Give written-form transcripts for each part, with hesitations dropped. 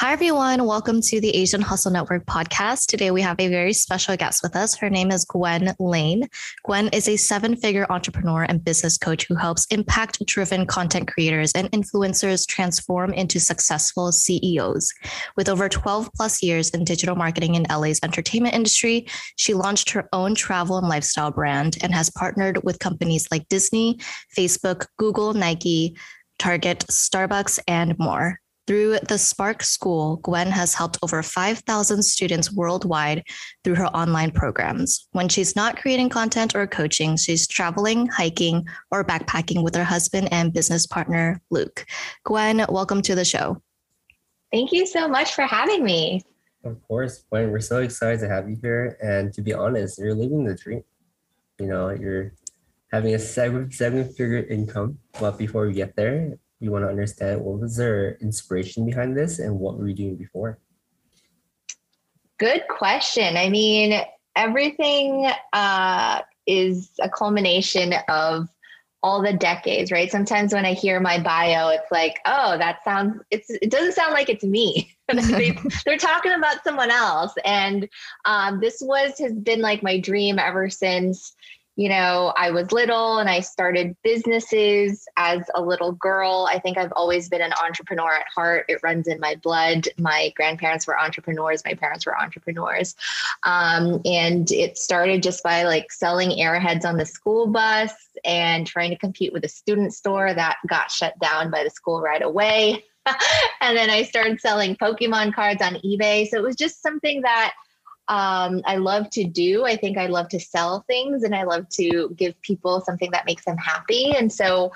Hi, everyone. Welcome to the Asian Hustle Network podcast. Today, we have a very special guest with us. Her name is Gwen Lane. Gwen is a seven-figure entrepreneur and business coach who helps impact-driven content creators and influencers transform into successful CEOs. With over 12 plus years in digital marketing in LA's entertainment industry, she launched her own travel and lifestyle brand and has partnered with companies like Disney, Facebook, Google, Nike, Target, Starbucks, and more. Through the Spark School, Gwen has helped over 5,000 students worldwide through her online programs. When she's not creating content or coaching, she's traveling, hiking, or backpacking with her husband and business partner, Luke. Gwen, welcome to the show. Thank you so much for having me. Of course, Gwen, we're so excited to have you here. And to be honest, you're living the dream. You know, you're having a seven-figure income. But before we get there, you want to understand what was their inspiration behind this and what were you doing before? Good question. I mean, everything is a culmination of all the decades, right? Sometimes when I hear my bio, it's like, oh, it doesn't sound like it's me. They're talking about someone else. And this has been like my dream ever since, you know, I was little and I started businesses as a little girl. I think I've always been an entrepreneur at heart. It runs in my blood. My grandparents were entrepreneurs. My parents were entrepreneurs. And it started just by like selling Airheads on the school bus and trying to compete with a student store that got shut down by the school right away. And then I started selling Pokemon cards on eBay. So it was just something that I love to do. I think I love to sell things and I love to give people something that makes them happy. And so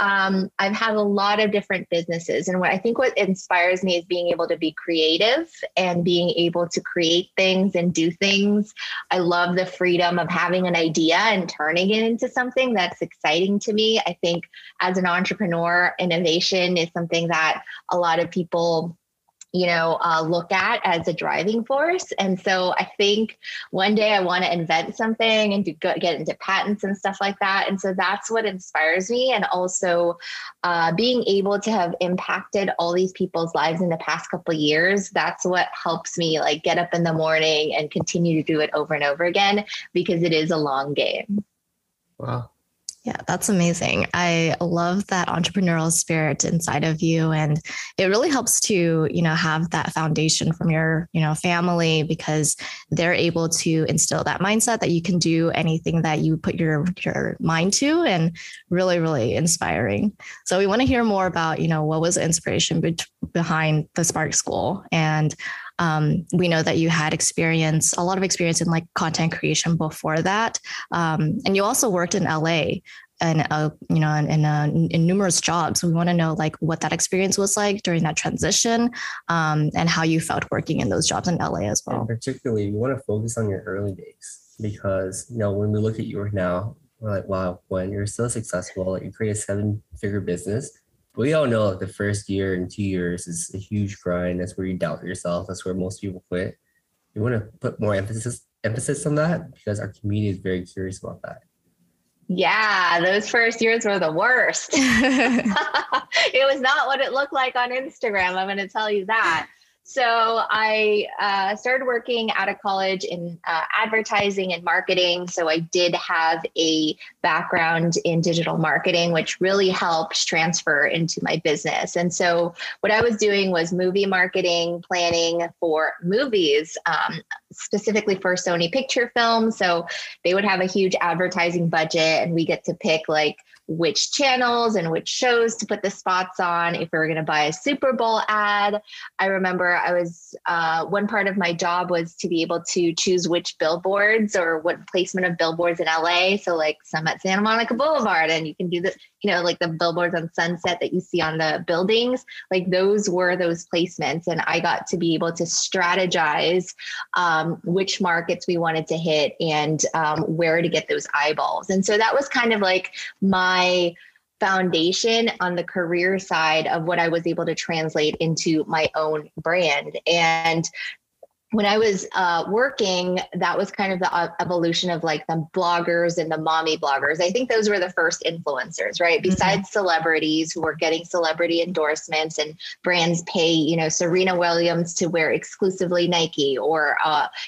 I've had a lot of different businesses. And what inspires me is being able to be creative and being able to create things and do things. I love the freedom of having an idea and turning it into something that's exciting to me. I think as an entrepreneur, innovation is something that a lot of people look at as a driving force. And so I think one day I want to invent something and get into patents and stuff like that. And so that's what inspires me. And also being able to have impacted all these people's lives in the past couple of years, that's what helps me like get up in the morning and continue to do it over and over again, because it is a long game. Wow. Yeah, that's amazing. I love that entrepreneurial spirit inside of you. And it really helps to, have that foundation from your, family, because they're able to instill that mindset that you can do anything that you put your mind to, and really, really inspiring. So we want to hear more about, what was the inspiration behind the Spark School. And we know that you had a lot of experience in like content creation before that. And you also worked in LA in numerous jobs. We want to know like what that experience was like during that transition, and how you felt working in those jobs in LA as well. And particularly, you want to focus on your early days, because, when we look at you now, we're like, wow, Gwen, you're so successful. Like, you create a seven-figure business. We all know the first year and 2 years is a huge grind. That's where you doubt yourself. That's where most people quit. You want to put more emphasis on that, because our community is very curious about that. Yeah, those first years were the worst. It was not what it looked like on Instagram. I'm going to tell you that. So I started working out of college in advertising and marketing. So I did have a background in digital marketing, which really helped transfer into my business. And so what I was doing was movie marketing, planning for movies, specifically for Sony Picture Films. So they would have a huge advertising budget, and we get to pick like which channels and which shows to put the spots on, if we were going to buy a Super Bowl ad. I remember I was, one part of my job was to be able to choose which billboards or what placement of billboards in LA. So like some at Santa Monica Boulevard, and you can do this, like the billboards on Sunset that you see on the buildings, like those were those placements. And I got to be able to strategize, which markets we wanted to hit, and where to get those eyeballs. And so that was kind of like my foundation on the career side of what I was able to translate into my own brand. And when I was working, that was kind of the evolution of like the bloggers and the mommy bloggers. I think those were the first influencers, right? Mm-hmm. Besides celebrities who were getting celebrity endorsements and brands pay, you know, Serena Williams to wear exclusively Nike, or,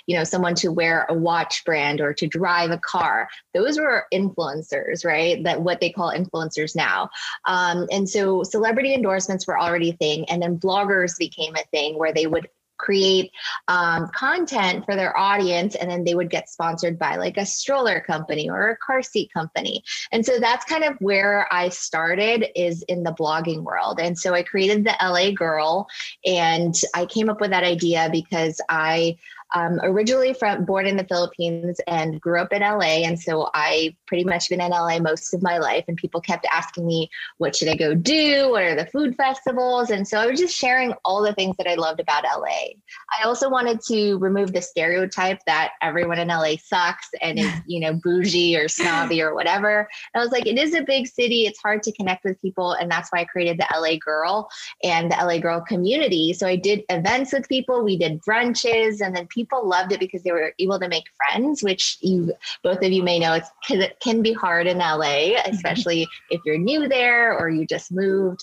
you know, someone to wear a watch brand or to drive a car. Those were influencers, right? That what they call influencers now. And so celebrity endorsements were already a thing. And then bloggers became a thing where they would create content for their audience, and then they would get sponsored by like a stroller company or a car seat company. And so that's kind of where I started, is in the blogging world. And so I created the LA Girl, and I came up with that idea because I originally born in the Philippines and grew up in LA. And so I pretty much been in LA most of my life, and people kept asking me, what should I go do? What are the food festivals? And so I was just sharing all the things that I loved about LA. I also wanted to remove the stereotype that everyone in LA sucks and is, you know, bougie or snobby or whatever. And I was like, it is a big city. It's hard to connect with people. And that's why I created the LA Girl and the LA Girl community. So I did events with people. We did brunches, and then people loved it because they were able to make friends, which you, both of you may know, it can be hard in LA, especially if you're new there or you just moved.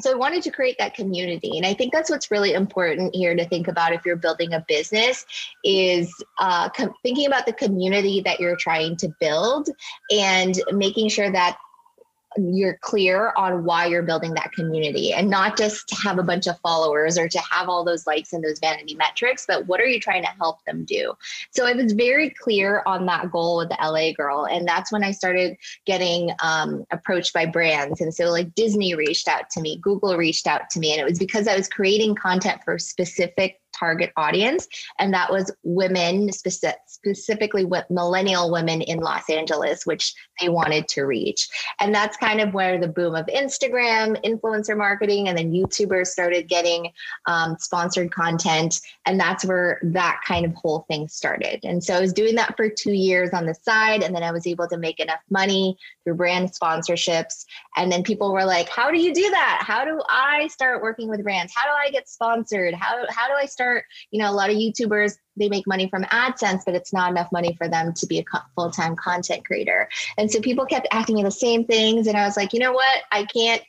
So I wanted to create that community. And I think that's what's really important here to think about if you're building a business, is thinking about the community that you're trying to build and making sure that you're clear on why you're building that community, and not just to have a bunch of followers or to have all those likes and those vanity metrics, but what are you trying to help them do? So I was very clear on that goal with the LA Girl. And that's when I started getting approached by brands. And so like Disney reached out to me, Google reached out to me, and it was because I was creating content for specific target audience. And that was women, specifically millennial women in Los Angeles, which they wanted to reach. And that's kind of where the boom of Instagram, influencer marketing, and then YouTubers started getting sponsored content. And that's where that kind of whole thing started. And so I was doing that for 2 years on the side. And then I was able to make enough money through brand sponsorships. And then people were like, how do you do that? How do I start working with brands? How do I get sponsored? How do I start? You know, a lot of YouTubers, they make money from AdSense, but it's not enough money for them to be a full-time content creator. And so people kept asking me the same things. And I was like, you know what? I can't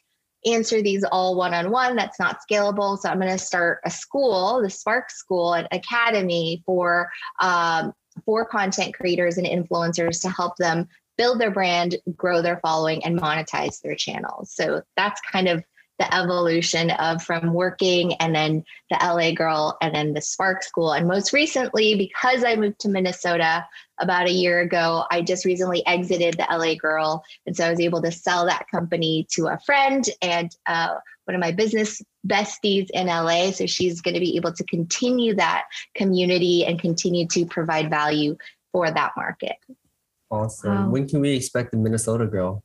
answer these all one-on-one. That's not scalable. So I'm going to start a school, the Spark School, an academy for content creators and influencers to help them build their brand, grow their following, and monetize their channels. So that's kind of the evolution of from working, and then the LA Girl, and then the Spark School. And most recently, because I moved to Minnesota about a year ago, I just recently exited the LA Girl. And so I was able to sell that company to a friend and one of my business besties in LA. So she's going to be able to continue that community and continue to provide value for that market. Awesome. Wow. When can we expect the Minnesota Girl?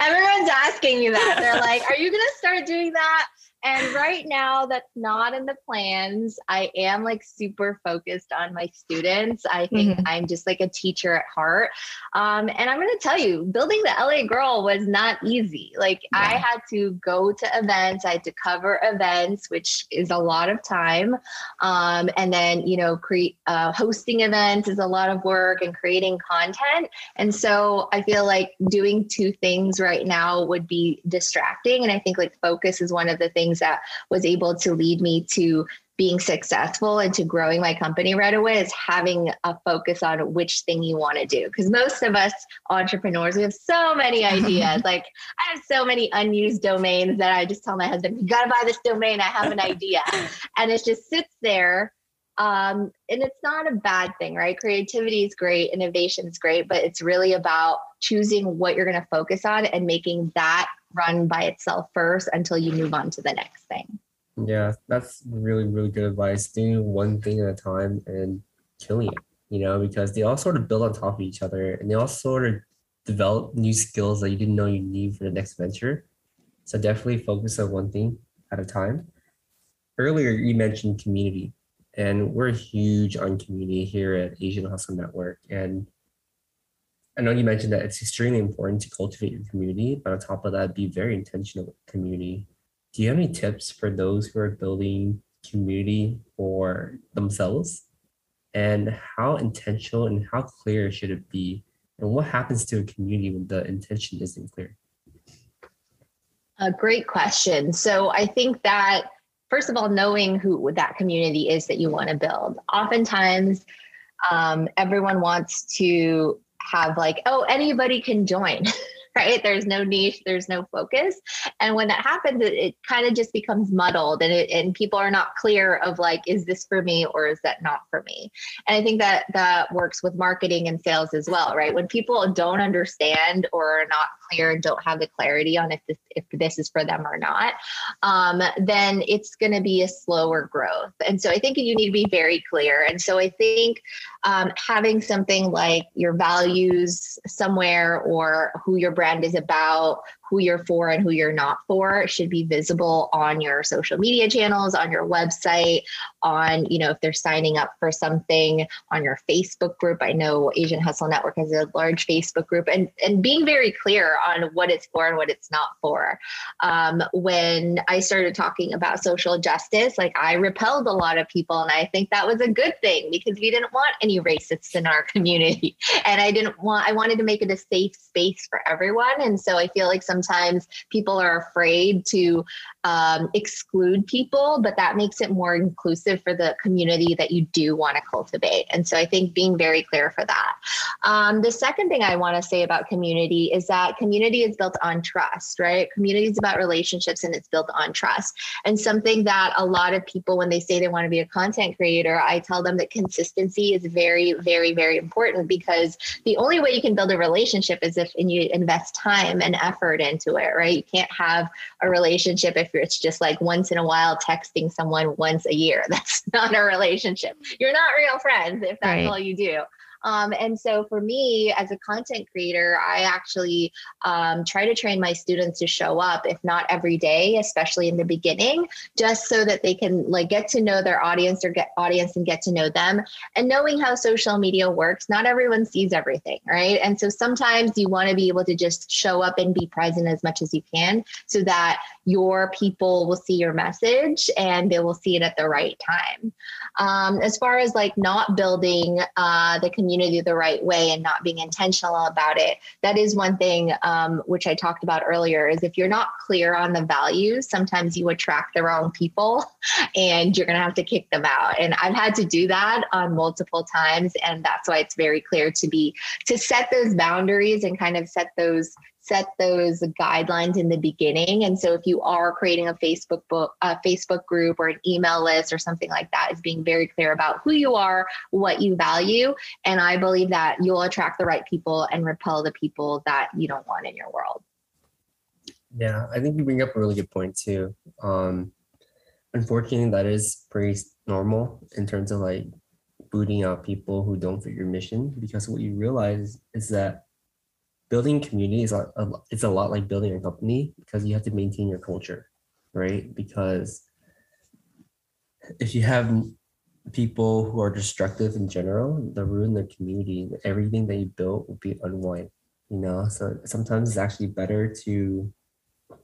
Everyone's asking you that. They're like, are you going to start doing that? And right now that's not in the plans. I am like super focused on my students. I think I'm just like a teacher at heart. And I'm going to tell you, building the LA Girl was not easy. Like I had to go to events. I had to cover events, which is a lot of time. And then, you know, hosting events is a lot of work, and creating content. And so I feel like doing two things right now would be distracting. And I think like focus is one of the things that was able to lead me to being successful and to growing my company right away, is having a focus on which thing you want to do. Because most of us entrepreneurs, we have so many ideas. Like I have so many unused domains that I just tell my husband, you got to buy this domain. I have an idea. And it just sits there. And it's not a bad thing, right? Creativity is great. Innovation is great, but it's really about choosing what you're going to focus on and making that run by itself first until you move on to the next thing. Yeah, that's really, really good advice. Doing one thing at a time and killing it, you know, because they all sort of build on top of each other, and they all sort of develop new skills that you didn't know you need for the next venture. So definitely focus on one thing at a time. earlier you mentioned community, and we're huge on community here at Asian Hustle Network. And I know you mentioned that it's extremely important to cultivate your community, but on top of that, be very intentional with community. Do you have any tips for those who are building community for themselves? And how intentional and how clear should it be? And what happens to a community when the intention isn't clear? A great question. So I think that, first of all, knowing who that community is that you want to build. Oftentimes, everyone wants to have like, oh, anybody can join, right? There's no niche, there's no focus. And when that happens, it kind of just becomes muddled, and people are not clear of like, is this for me or is that not for me? And I think that that works with marketing and sales as well, right? When people don't understand or are not clear and don't have the clarity on if this is for them or not, then it's going to be a slower growth. And so I think you need to be very clear. And so I think having something like your values somewhere, or who your brand is about, who you're for and who you're not for, should be visible on your social media channels, on your website, on, you know, if they're signing up for something, on your Facebook group. I know Asian Hustle Network has a large Facebook group, and being very clear on what it's for and what it's not for. When I started talking about social justice, like, I repelled a lot of people, and I think that was a good thing because we didn't want any racists in our community. And I wanted to make it a safe space for everyone. And so I feel like sometimes people are afraid to exclude people, but that makes it more inclusive for the community that you do want to cultivate. And so I think being very clear for that. The second thing I want to say about community is that community is built on trust, right? Community is about relationships, and it's built on trust. And something that a lot of people, when they say they want to be a content creator, I tell them that consistency is very, very, very important, because the only way you can build a relationship is if you invest time and effort into it, right? You can't have a relationship if it's just like once in a while texting someone once a year. That's not a relationship. You're not real friends if that's all you do. And so for me as a content creator, I actually try to train my students to show up, if not every day, especially in the beginning, just so that they can like get to know their audience, or get audience and get to know them. And knowing how social media works, not everyone sees everything, right? And so sometimes you want to be able to just show up and be present as much as you can, so that your people will see your message and they will see it at the right time. As far as like not building the community the right way and not being intentional about it, that is one thing which I talked about earlier, is if you're not clear on the values, sometimes you attract the wrong people and you're going to have to kick them out. And I've had to do that on multiple times. And that's why it's very clear to set those boundaries and kind of set those guidelines in the beginning. And so if you are creating a Facebook group or an email list or something like that, is being very clear about who you are, what you value. And I believe that you'll attract the right people and repel the people that you don't want in your world. Yeah, I think you bring up a really good point too. Unfortunately, that is pretty normal in terms of like booting out people who don't fit your mission, because what you realize is that building community is a lot like building a company, because you have to maintain your culture, right? Because if you have people who are destructive in general, they'll ruin the community. Everything that you built will be unwind, you know? So sometimes it's actually better to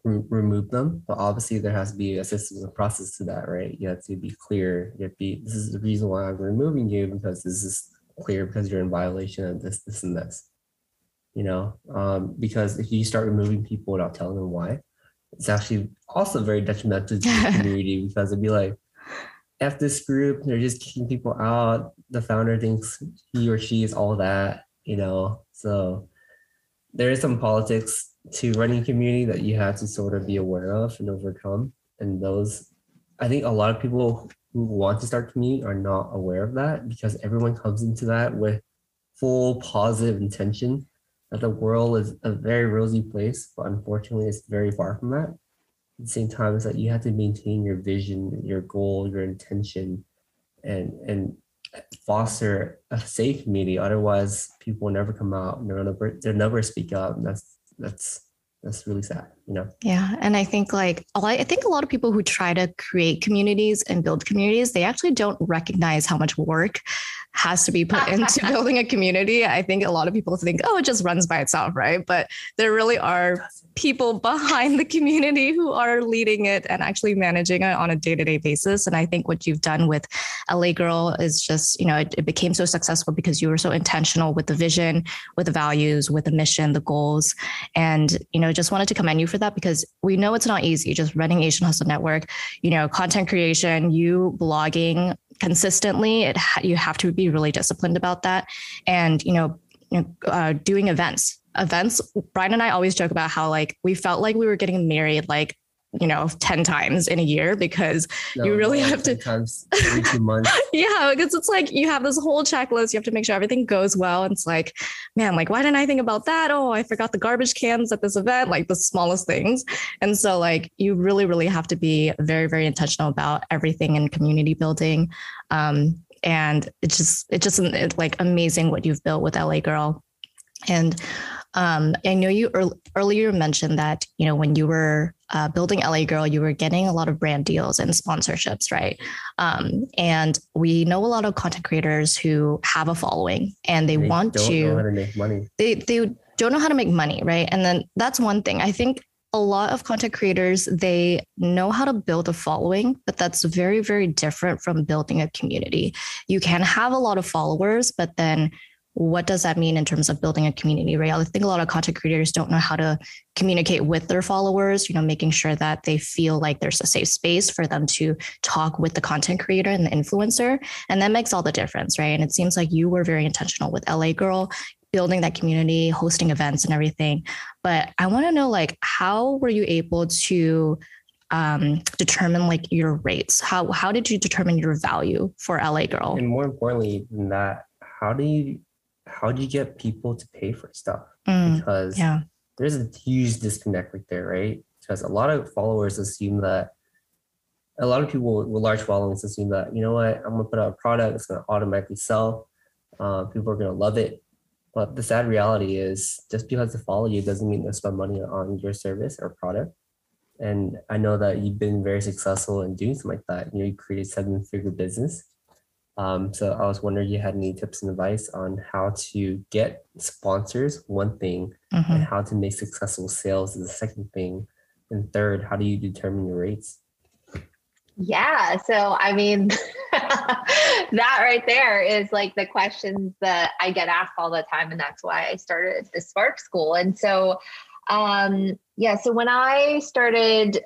remove them, but obviously there has to be a system and process to that, right? You have to be clear. You have to be, this is the reason why I'm removing you, because this is clear, because you're in violation of this, this, and this. You know, because if you start removing people without telling them why, it's actually also very detrimental to the community, because it'd be like, F this group, they're just kicking people out. The founder thinks he or she is all that, you know. So there is some politics to running community that you have to sort of be aware of and overcome. And those, I think a lot of people who want to start community are not aware of that, because everyone comes into that with full positive intention. The world is a very rosy place, but unfortunately it's very far from that. At the same time, it's that you have to maintain your vision, your goal, your intention, and foster a safe community. Otherwise, people will never come out, they'll never speak up. That's That's really sad, you know? Yeah. And I think a lot of people who try to create communities and build communities, they actually don't recognize how much work has to be put into building a community. I think a lot of people think, oh, it just runs by itself, right? But there really are people behind the community who are leading it and actually managing it on a day-to-day basis. And I think what you've done with LA Girl is just, you know, it became so successful because you were so intentional with the vision, with the values, with the mission, the goals. And, you know, just wanted to commend you for that, because we know it's not easy just running Asian Hustle Network, you know, content creation, you blogging consistently. You have to be really disciplined about that. And, doing events, Brian and I always joke about how we felt like we were getting married, 10 times in a year, because have to times every 2 months. Yeah, because it's you have this whole checklist. You have to make sure everything goes well. And it's why didn't I think about that? Oh, I forgot the garbage cans at this event, the smallest things. And so you really, really have to be very, very intentional about everything in community building. And it's amazing what you've built with LA Girl. And I know you earlier mentioned that, when you were building LA Girl, you were getting a lot of brand deals and sponsorships, right? And we know a lot of content creators who have a following and they want to... They don't know how to make money. They don't know how to make money, right? And then that's one thing. I think a lot of content creators, they know how to build a following, but that's very, very different from building a community. You can have a lot of followers, but then... what does that mean in terms of building a community, right? I think a lot of content creators don't know how to communicate with their followers, making sure that they feel like there's a safe space for them to talk with the content creator and the influencer. And that makes all the difference, right? And it seems like you were very intentional with LA Girl, building that community, hosting events and everything. But I want to know, how were you able to determine your rates? How did you determine your value for LA Girl? And more importantly than that, how do you get people to pay for stuff? Because there's a huge disconnect there, right? Because a lot of followers assume that, a lot of people with large followings assume that, you know what, I'm going to put out a product, it's going to automatically sell. People are going to love it. But the sad reality is, just because they follow you doesn't mean they spend money on your service or product. And I know that you've been very successful in doing something like that. You created 7-figure business. So I was wondering, you had any tips and advice on how to get sponsors, one thing, and how to make successful sales is the second thing. And third, how do you determine your rates? Yeah. So, that right there is the questions that I get asked all the time. And that's why I started the Spark School. And so, so when I started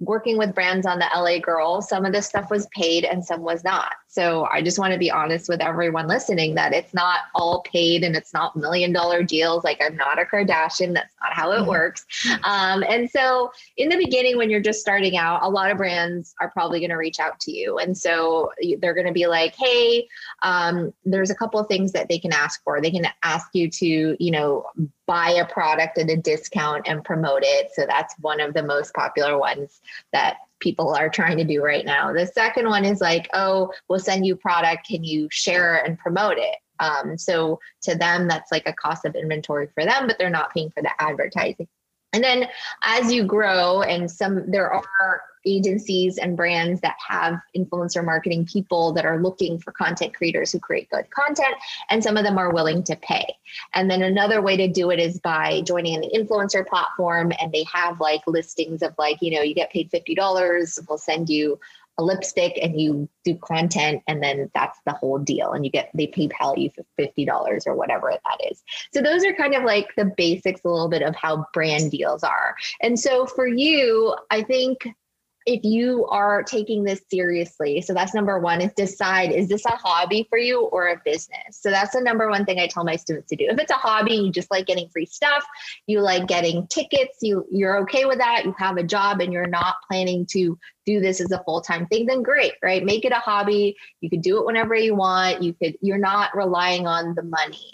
working with brands on the LA Girl, some of this stuff was paid and some was not. So I just want to be honest with everyone listening that it's not all paid and it's not $1 million deals. I'm not a Kardashian. That's not how it works. And so in the beginning, when you're just starting out, a lot of brands are probably going to reach out to you. And so they're going to be like, hey, there's a couple of things that they can ask for. They can ask you to, buy a product at a discount and promote it. So that's one of the most popular ones that people are trying to do right now. The second one is we'll send you product. Can you share and promote it? So to them, that's a cost of inventory for them, but they're not paying for the advertising. And then as you grow, and there are agencies and brands that have influencer marketing people that are looking for content creators who create good content, and some of them are willing to pay. And then another way to do it is by joining an influencer platform, and they have listings of you get paid $50, we'll send you a lipstick and you do content, and then that's the whole deal, and they PayPal you for $50 or whatever that is. So those are kind of the basics a little bit of how brand deals are. And so for you, I think if you are taking this seriously, so that's number one, is decide, is this a hobby for you or a business? So that's the number one thing I tell my students to do. If it's a hobby, you just like getting free stuff, you like getting tickets, you're okay with that, you have a job and you're not planning to do this as a full-time thing, then great, right? Make it a hobby. You could do it whenever you want. You're not relying on the money.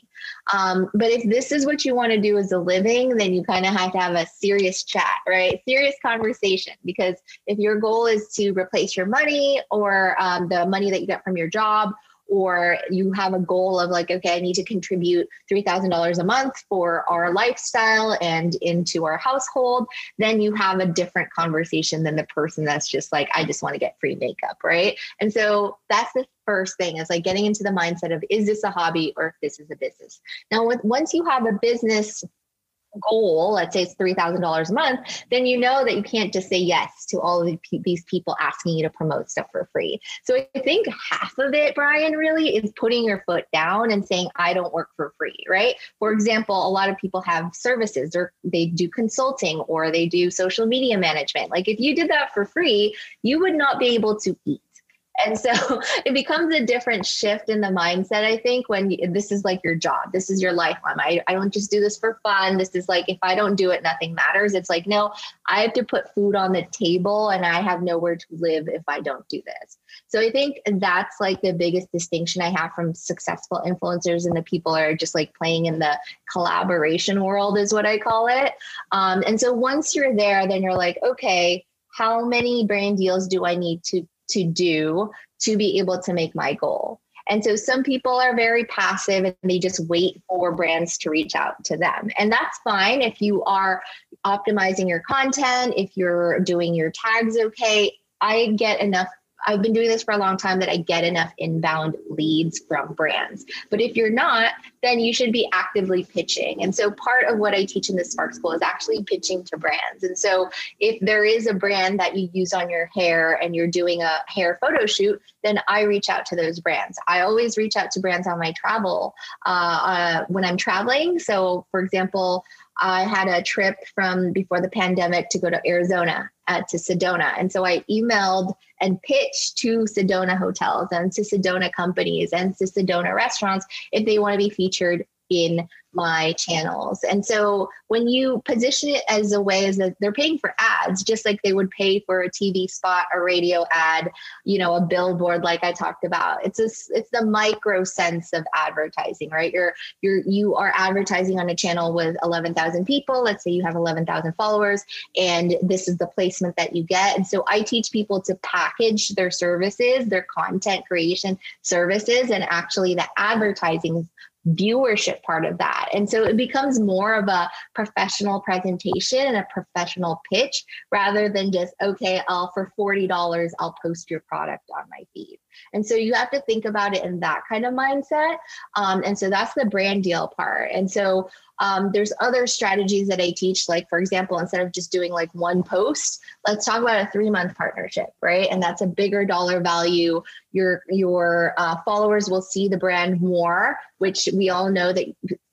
But if this is what you want to do as a living, then you kind of have to have a serious chat, right? Serious conversation, because if your goal is to replace your money or the money that you get from your job, or you have a goal of like, okay, I need to contribute $3,000 a month for our lifestyle and into our household, then you have a different conversation than the person that's just like, I just want to get free makeup, right? And so that's the first thing, is like getting into the mindset of, is this a hobby or if this is a business? Now, once you have a business goal, let's say it's $3,000 a month, then you know that you can't just say yes to all of these people asking you to promote stuff for free. So I think half of it, Brian, really is putting your foot down and saying, I don't work for free, right? For example, a lot of people have services, or they do consulting, or they do social media management. Like if you did that for free, you would not be able to eat. And so it becomes a different shift in the mindset, I think, when this is like your job, this is your lifeline. I don't just do this for fun. This is like, if I don't do it, nothing matters. It's like, no, I have to put food on the table and I have nowhere to live if I don't do this. So I think that's like the biggest distinction I have from successful influencers and the people are just like playing in the collaboration world is what I call it. And so once you're there, then you're like, okay, how many brand deals do I need to do to be able to make my goal? And so some people are very passive and they just wait for brands to reach out to them. And that's fine if you are optimizing your content, if you're doing your tags okay. I get enough, I've been doing this for a long time, that I get enough inbound leads from brands. But if you're not, then you should be actively pitching. And so part of what I teach in the Spark School is actually pitching to brands. And so if there is a brand that you use on your hair and you're doing a hair photo shoot, then I reach out to those brands. I always reach out to brands on my travel when I'm traveling. So for example, I had a trip from before the pandemic to go to Arizona, to Sedona. And so I emailed and pitched to Sedona hotels and to Sedona companies and to Sedona restaurants if they want to be featured in my channels. And so when you position it as a way as that they're paying for ads, just like they would pay for a TV spot, a radio ad, you know, a billboard, like I talked about, it's the micro sense of advertising, right? You are advertising on a channel with 11,000 people. Let's say you have 11,000 followers, and this is the placement that you get. And so I teach people to package their services, their content creation services, and actually the advertising viewership part of that. And so it becomes more of a professional presentation and a professional pitch rather than just, okay, for $40, I'll post your product on my feed. And so you have to think about it in that kind of mindset. And so that's the brand deal part. And so there's other strategies that I teach, like, for example, instead of just doing like one post, let's talk about a 3-month partnership, right? And that's a bigger dollar value. Your followers will see the brand more, which we all know that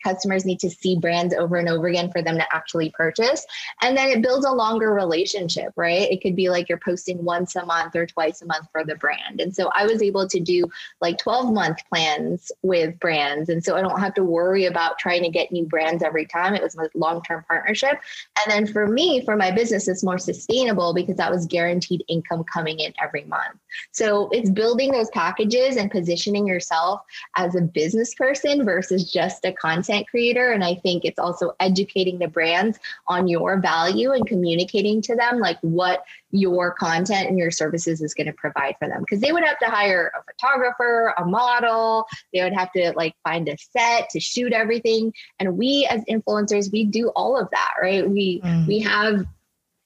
customers need to see brands over and over again for them to actually purchase. And then it builds a longer relationship, right? It could be like you're posting once a month or twice a month for the brand. And so I was able to do like 12-month plans with brands. And so I don't have to worry about trying to get new brands every time. It was a long-term partnership. And then for me, for my business, it's more sustainable because that was guaranteed income coming in every month. So it's building those packages and positioning yourself as a business person versus just a content creator. And I think it's also educating the brands on your value and communicating to them like what your content and your services is going to provide for them, because they would have to hire a photographer, a model, they would have to like find a set to shoot everything. And we as influencers, we do all of that, right? We have,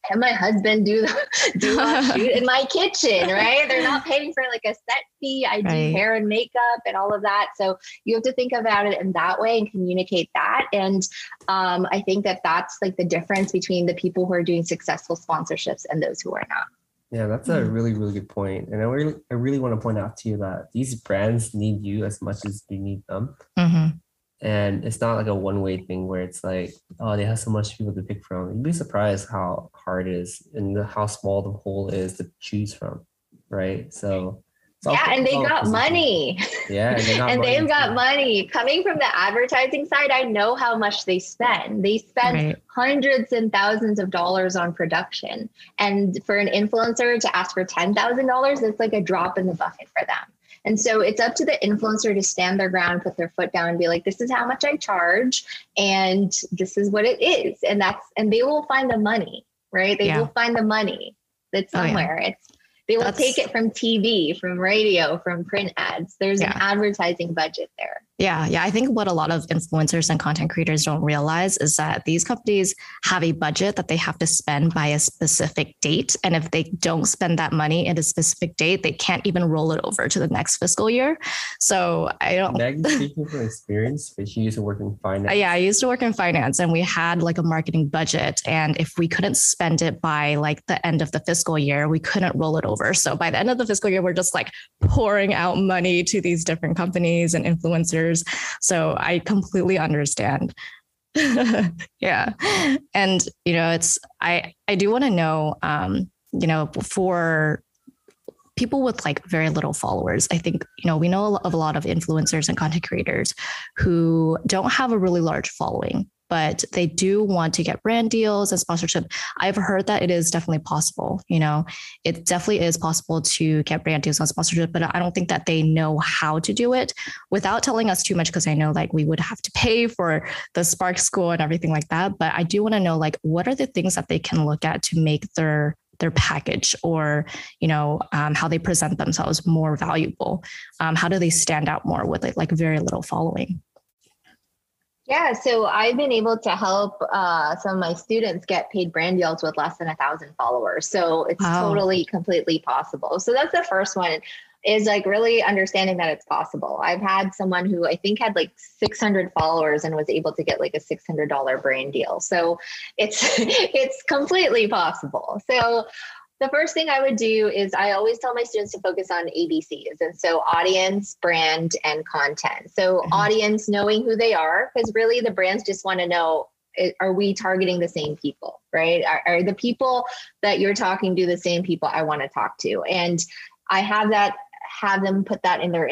and my husband do a shoot in my kitchen, right? They're not paying for like a set fee. I do hair and makeup and all of that. So you have to think about it in that way and communicate that. And I think that that's like the difference between the people who are doing successful sponsorships and those who are not. Yeah, that's a really, really good point. And I really want to point out to you that these brands need you as much as you need them. Mm-hmm. And it's not like a one-way thing where it's like, oh, they have so much people to pick from. You'd be surprised how hard it is and how small the hole is to choose from, right? So they've got money. Coming from the advertising side, I know how much they spend. They spend hundreds and thousands of dollars on production. And for an influencer to ask for $10,000, it's like a drop in the bucket for them. And so it's up to the influencer to stand their ground, put their foot down and be like, this is how much I charge and this is what it is. And they will find the money, right? They will find the money that's somewhere. It's They will take it from TV, from radio, from print ads. There's an advertising budget there. Yeah. Yeah. I think what a lot of influencers and content creators don't realize is that these companies have a budget that they have to spend by a specific date. And if they don't spend that money at a specific date, they can't even roll it over to the next fiscal year. So I don't. Meg, speaking from experience, but she used to work in finance. Yeah. I used to work in finance and we had like a marketing budget. And if we couldn't spend it by like the end of the fiscal year, we couldn't roll it over. So by the end of the fiscal year, we're just like pouring out money to these different companies and influencers. So I completely understand. Yeah. And, you know, it's, I do want to know, you know, for people with like very little followers, I think, you know, we know of a lot of influencers and content creators who don't have a really large following, but they do want to get brand deals and sponsorship. I've heard that it is definitely possible. You know, it definitely is possible to get brand deals on sponsorship, but I don't think that they know how to do it without telling us too much. Cause I know like we would have to pay for the Spark School and everything like that. But I do want to know, like, what are the things that they can look at to make their package or, you know, how they present themselves more valuable? How do they stand out more with like very little following? Yeah, so I've been able to help some of my students get paid brand deals with less than 1,000 followers. So it's totally, completely possible. So that's the first one is like really understanding that it's possible. I've had someone who I think had like 600 followers and was able to get like a $600 brand deal. So it's completely possible. So the first thing I would do is I always tell my students to focus on ABCs. And so audience, brand, and content. So audience, knowing who they are, because really the brands just want to know, are we targeting the same people, right? Are the people that you're talking to the same people I want to talk to? And I have them put that in their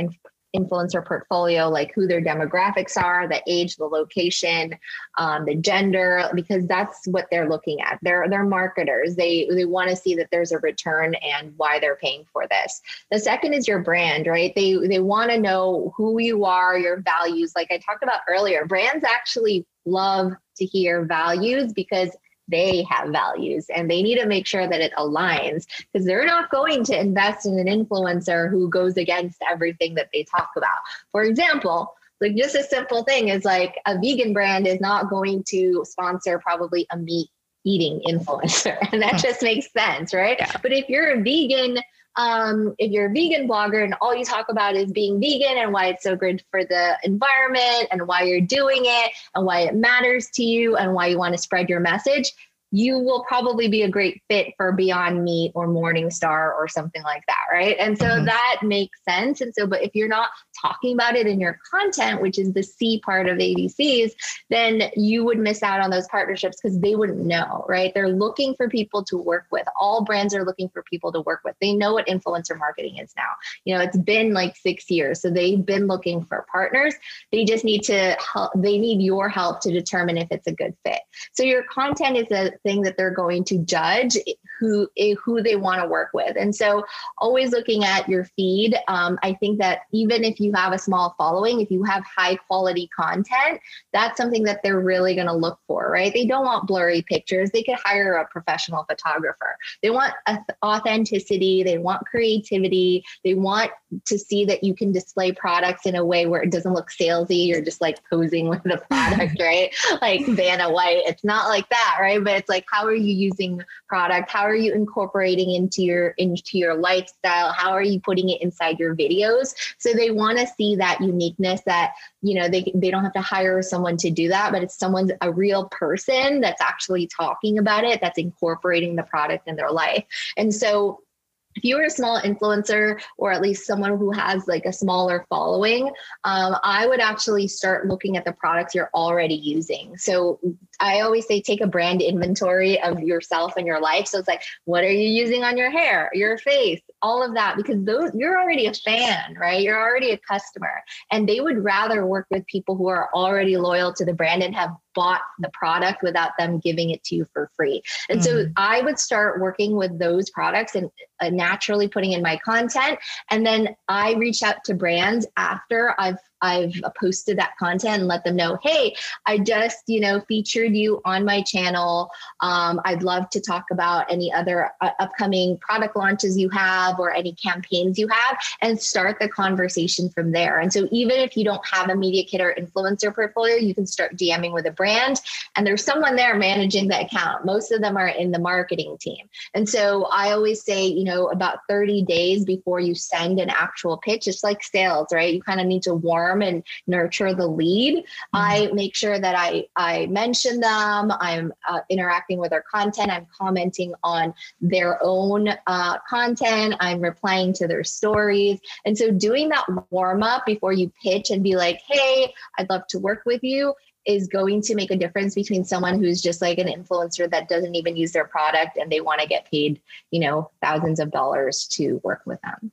influencer portfolio, like who their demographics are, the age, the location, the gender, because that's what they're looking at. They're marketers. They want to see that there's a return and why they're paying for this. The second is your brand, right? They want to know who you are, your values. Like I talked about earlier, brands actually love to hear values because they have values and they need to make sure that it aligns because they're not going to invest in an influencer who goes against everything that they talk about. For example, like just a simple thing is like a vegan brand is not going to sponsor probably a meat eating influencer. And that just makes sense, right? Yeah. But if you're a vegan blogger and all you talk about is being vegan and why it's so good for the environment and why you're doing it and why it matters to you and why you want to spread your message, you will probably be a great fit for Beyond Meat or Morningstar or something like that, right? And so that makes sense. And so, but if you're not talking about it in your content, which is the C part of ABCs, then you would miss out on those partnerships because they wouldn't know, right? They're looking for people to work with. All brands are looking for people to work with. They know what influencer marketing is now. You know, it's been like 6 years. So they've been looking for partners. They just need to help. They need your help to determine if it's a good fit. So your content is a thing that they're going to judge who they want to work with. And so always looking at your feed. I think that even if you have a small following, if you have high quality content, that's something that they're really going to look for, right? They don't want blurry pictures. They could hire a professional photographer. They want authenticity. They want creativity. They want to see that you can display products in a way where it doesn't look salesy or just like posing with the product, right? Like Vanna White. It's not like that, right? But it's like, how are you using product? How are you incorporating into your lifestyle? How are you putting it inside your videos? So they want to see that uniqueness that, you know, they don't have to hire someone to do that, but it's someone's a real person that's actually talking about it, that's incorporating the product in their life. And so if you're a small influencer or at least someone who has like a smaller following, I would actually start looking at the products you're already using. So I always say, take a brand inventory of yourself and your life. So it's like, what are you using on your hair, your face, all of that, because those, you're already a fan, right? You're already a customer and they would rather work with people who are already loyal to the brand and have bought the product without them giving it to you for free. And so I would start working with those products and naturally putting in my content. And then I reach out to brands after I've posted that content and let them know, hey, I just, featured you on my channel. I'd love to talk about any other upcoming product launches you have or any campaigns you have, and start the conversation from there. And so even if you don't have a media kit or influencer portfolio, you can start DMing with a brand and there's someone there managing the account. Most of them are in the marketing team. And so I always say, about 30 days before you send an actual pitch, it's like sales, right? You kind of need to warm and nurture the lead. I make sure that I mention them. I'm interacting with their content. I'm commenting on their own content. I'm replying to their stories. And so doing that warm up before you pitch and be like, hey, I'd love to work with you, is going to make a difference between someone who's just like an influencer that doesn't even use their product and they want to get paid, thousands of dollars to work with them.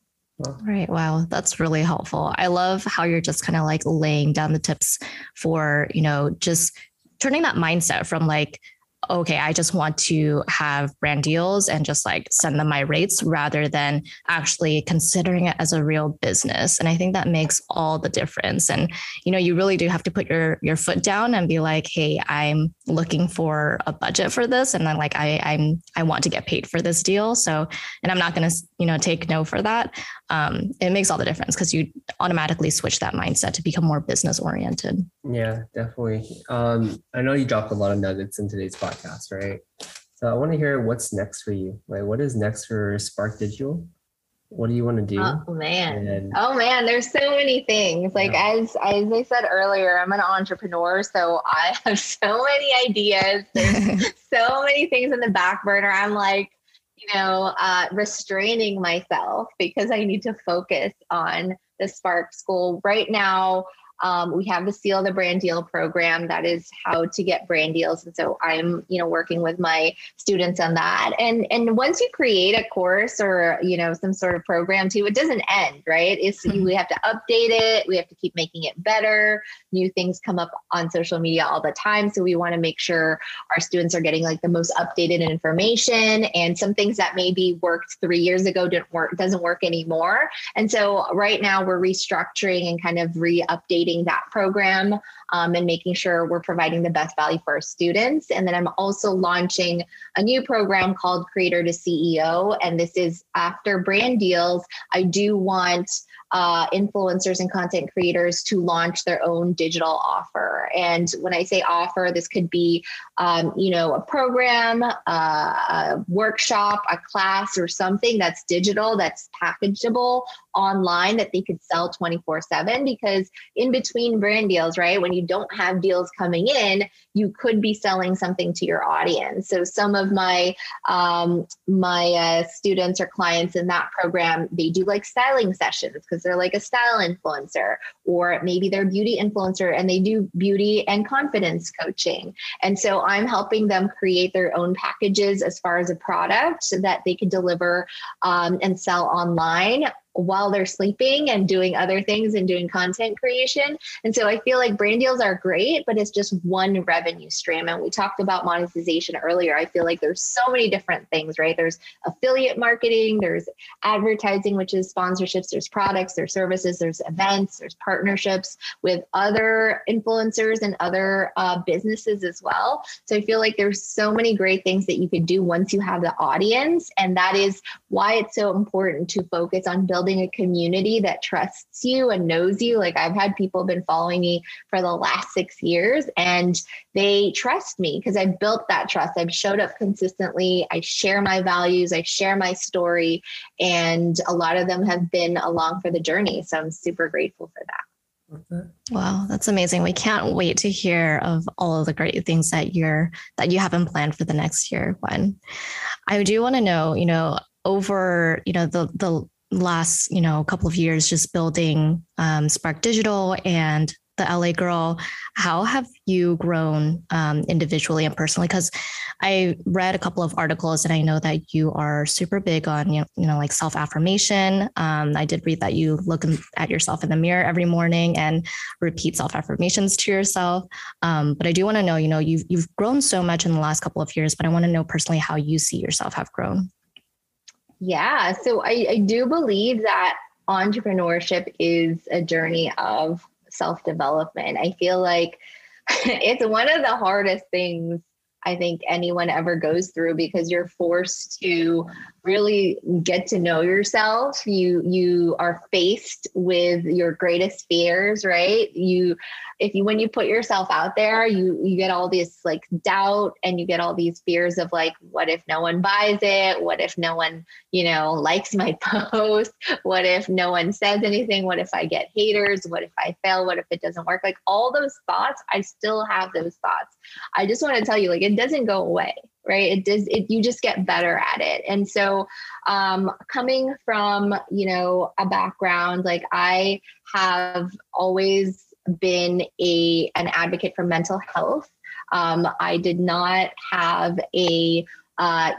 Right. Wow. That's really helpful. I love how you're just kind of like laying down the tips for, just turning that mindset from like, okay, I just want to have brand deals and just like send them my rates, rather than actually considering it as a real business. And I think that makes all the difference. And, you really do have to put your foot down and be like, hey, I'm looking for a budget for this. And then like, I want to get paid for this deal. So, and I'm not going to, take no for that. It makes all the difference because you automatically switch that mindset to become more business oriented. Yeah, definitely. I know you dropped a lot of nuggets in today's podcast, right? So I want to hear what's next for you. Like, what is next for Spark Digital? What do you want to do? Oh man, there's so many things. Like as I said earlier, I'm an entrepreneur, so I have so many ideas. There's so many things in the back burner. I'm like, restraining myself because I need to focus on the Spark School right now. We have the Seal the Brand Deal program. That is how to get brand deals. And so I'm, working with my students on that. And once you create a course or, some sort of program too, it doesn't end, right? We have to update it. We have to keep making it better. New things come up on social media all the time. So we want to make sure our students are getting like the most updated information, and some things that maybe worked 3 years ago doesn't work anymore. And so right now we're restructuring and kind of re-updating that program and making sure we're providing the best value for our students. And then I'm also launching a new program called Creator to CEO. And this is after brand deals. I do want influencers and content creators to launch their own digital offer. And when I say offer, this could be, a program, a workshop, a class, or something that's digital, that's packageable online that they could sell 24/7, because in between brand deals, right, when you don't have deals coming in, you could be selling something to your audience. So some of my my students or clients in that program, they do like styling sessions because they're like a style influencer, or maybe they're a beauty influencer and they do beauty and confidence coaching. And so I'm helping them create their own packages as far as a product so that they can deliver and sell online while they're sleeping and doing other things and doing content creation. And so I feel like brand deals are great, but it's just one revenue stream. And we talked about monetization earlier. I feel like there's so many different things, right? There's affiliate marketing, there's advertising, which is sponsorships, there's products, there's services, there's events, there's partnerships with other influencers and other businesses as well. So I feel like there's so many great things that you could do once you have the audience. And that is why it's so important to focus on building a community that trusts you and knows you. Like, I've had people been following me for the last 6 years and they trust me because I've built that trust. I've showed up consistently. I share my values. I share my story. And a lot of them have been along for the journey. So I'm super grateful for that. Wow, that's amazing. We can't wait to hear of all of the great things that you have in plan for the next year, Gwen. I do want to know, over, the last, couple of years, just building Spark Digital and the LA Girl, how have you grown individually and personally? Because I read a couple of articles, and I know that you are super big on, like self-affirmation. I did read that you look at yourself in the mirror every morning and repeat self-affirmations to yourself. But I do want to know, you've grown so much in the last couple of years, but I want to know personally how you see yourself have grown. Yeah. So I do believe that entrepreneurship is a journey of self-development. I feel like it's one of the hardest things I think anyone ever goes through, because you're forced to really get to know yourself. You are faced with your greatest fears, right? When you put yourself out there, you get all this like doubt, and you get all these fears of like, what if no one buys it? What if no one, likes my post? What if no one says anything? What if I get haters? What if I fail? What if it doesn't work? Like all those thoughts, I still have those thoughts. I just want to tell you, like, it doesn't go away, right? You just get better at it. And so coming from, a background, like I have always been an advocate for mental health. I did not have a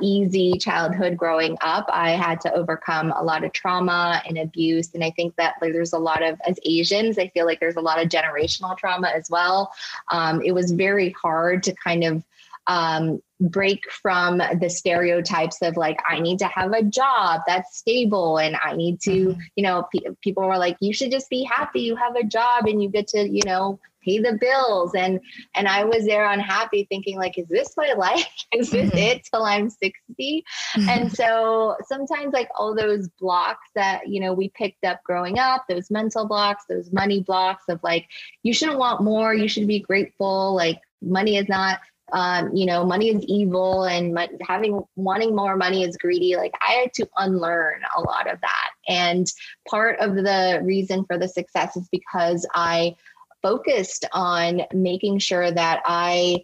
easy childhood growing up. I had to overcome a lot of trauma and abuse. And I think that there's a lot of, as Asians, I feel like there's a lot of generational trauma as well. It was very hard to kind of break from the stereotypes of like, I need to have a job that's stable, and I need to, people were like, you should just be happy. You have a job and you get to, pay the bills. And I was there unhappy thinking like, is this my life? Is this it till I'm 60? And so sometimes like all those blocks that, we picked up growing up, those mental blocks, those money blocks of like, you shouldn't want more. You should be grateful. Like money is not, money is evil, and wanting more money is greedy. Like I had to unlearn a lot of that. And part of the reason for the success is because I focused on making sure that I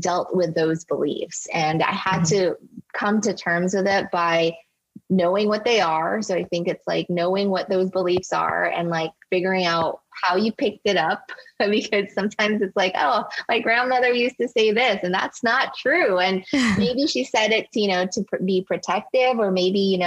dealt with those beliefs, and I had to come to terms with it by knowing what they are. So I think it's like knowing what those beliefs are and like figuring out how you picked it up, because sometimes it's like, oh, my grandmother used to say this, and that's not true. And maybe she said it, to be protective, or maybe,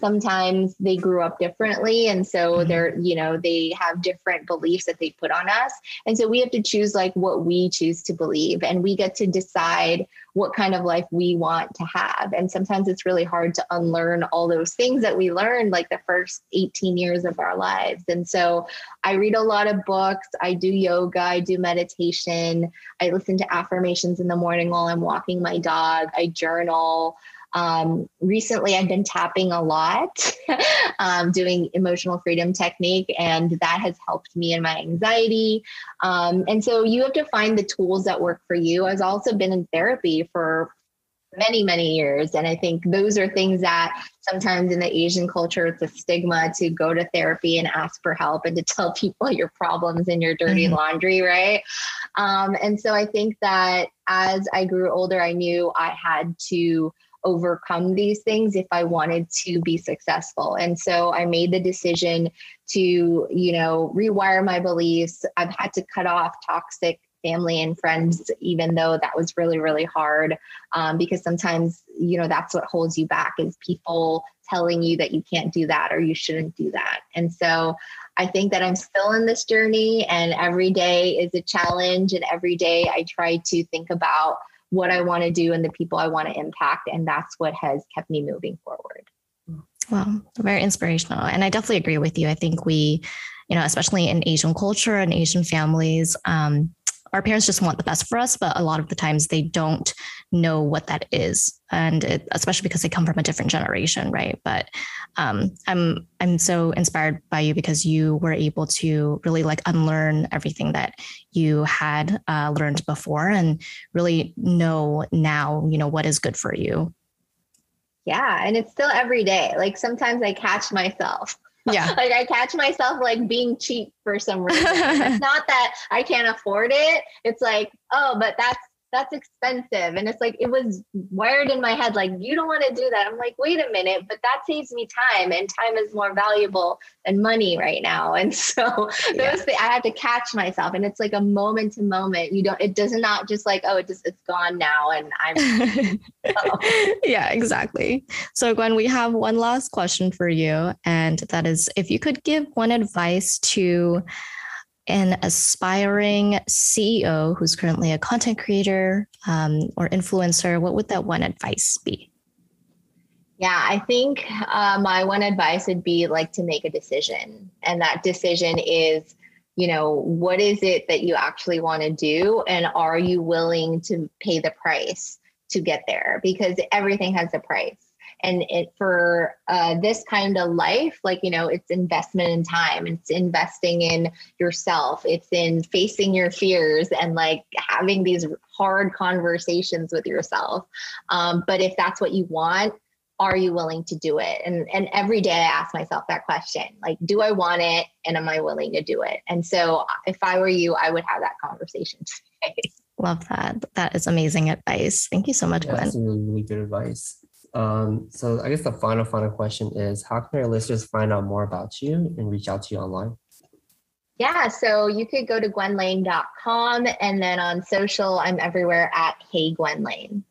sometimes they grew up differently. And so they're, they have different beliefs that they put on us. And so we have to choose like what we choose to believe, and we get to decide what kind of life we want to have. And sometimes it's really hard to unlearn all those things that we learned like the first 18 years of our lives. And so I read a lot of books. I do yoga. I do meditation. I listen to affirmations in the morning while I'm walking my dog. I journal. Recently I've been tapping a lot, doing emotional freedom technique, and that has helped me in my anxiety. And so you have to find the tools that work for you. I've also been in therapy for many, many years. And I think those are things that sometimes in the Asian culture, it's a stigma to go to therapy and ask for help and to tell people your problems and your dirty laundry, right? And so I think that as I grew older, I knew I had to overcome these things if I wanted to be successful. And so I made the decision to, rewire my beliefs. I've had to cut off toxic family and friends, even though that was really, really hard. Because sometimes, that's what holds you back, is people telling you that you can't do that, or you shouldn't do that. And so I think that I'm still in this journey, and every day is a challenge. And every day I try to think about what I want to do and the people I want to impact. And that's what has kept me moving forward. Wow. Very inspirational. And I definitely agree with you. I think we, especially in Asian culture and Asian families, our parents just want the best for us, but a lot of the times they don't know what that is. And especially because they come from a different generation. Right. But, I'm so inspired by you, because you were able to really like unlearn everything that you had learned before, and really know now, what is good for you. Yeah. And it's still every day. Like sometimes I catch myself. Yeah. Like I catch myself like being cheap for some reason. It's not that I can't afford it. It's like, oh, but that's that's expensive. And it's like, it was wired in my head, like, you don't want to do that. I'm like, wait a minute, but that saves me time, and time is more valuable than money right now. And so I had to catch myself, and it's like a moment to moment. You don't, it does not just like, oh, it just, it's gone now. And I'm, yeah, exactly. So Gwen, we have one last question for you. And that is, if you could give one advice to an aspiring CEO who's currently a content creator or influencer, what would that one advice be? Yeah, I think my one advice would be like to make a decision. And that decision is, you know, what is it that you actually want to do? And are you willing to pay the price to get there? Because everything has a price. And it, for this kind of life, like, you know, it's investment in time, it's investing in yourself, it's in facing your fears and like having these hard conversations with yourself. But if that's what you want, are you willing to do it? And every day I ask myself that question, like, do I want it? And am I willing to do it? And so if I were you, I would have that conversation today. Love that. That is amazing advice. Thank you so much, Gwen. That's really, really good advice. So I guess the final question is, how can our listeners find out more about you and reach out to you online? Yeah, so you could go to gwenlane.com, and then on social, I'm everywhere at Hey Gwen Lane.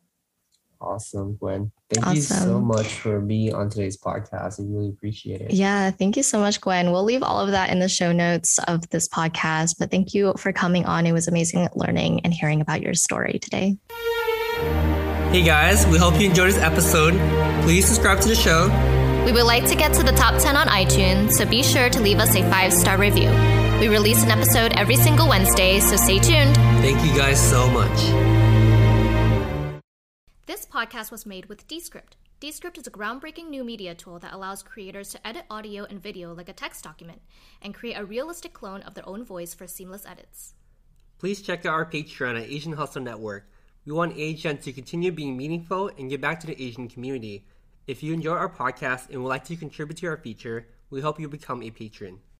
Awesome, Gwen. Thank you so much for being on today's podcast. I really appreciate it. Yeah, thank you so much, Gwen. We'll leave all of that in the show notes of this podcast, but thank you for coming on. It was amazing learning and hearing about your story today. Hey guys, we hope you enjoyed this episode. Please subscribe to the show. We would like to get to the top 10 on iTunes, so be sure to leave us a 5-star review. We release an episode every single Wednesday, so stay tuned. Thank you guys so much. This podcast was made with Descript. Descript is a groundbreaking new media tool that allows creators to edit audio and video like a text document and create a realistic clone of their own voice for seamless edits. Please check out our Patreon at Asian Hustle Network. We want AHN to continue being meaningful and give back to the Asian community. If you enjoy our podcast and would like to contribute to our feature, we hope you become a patron.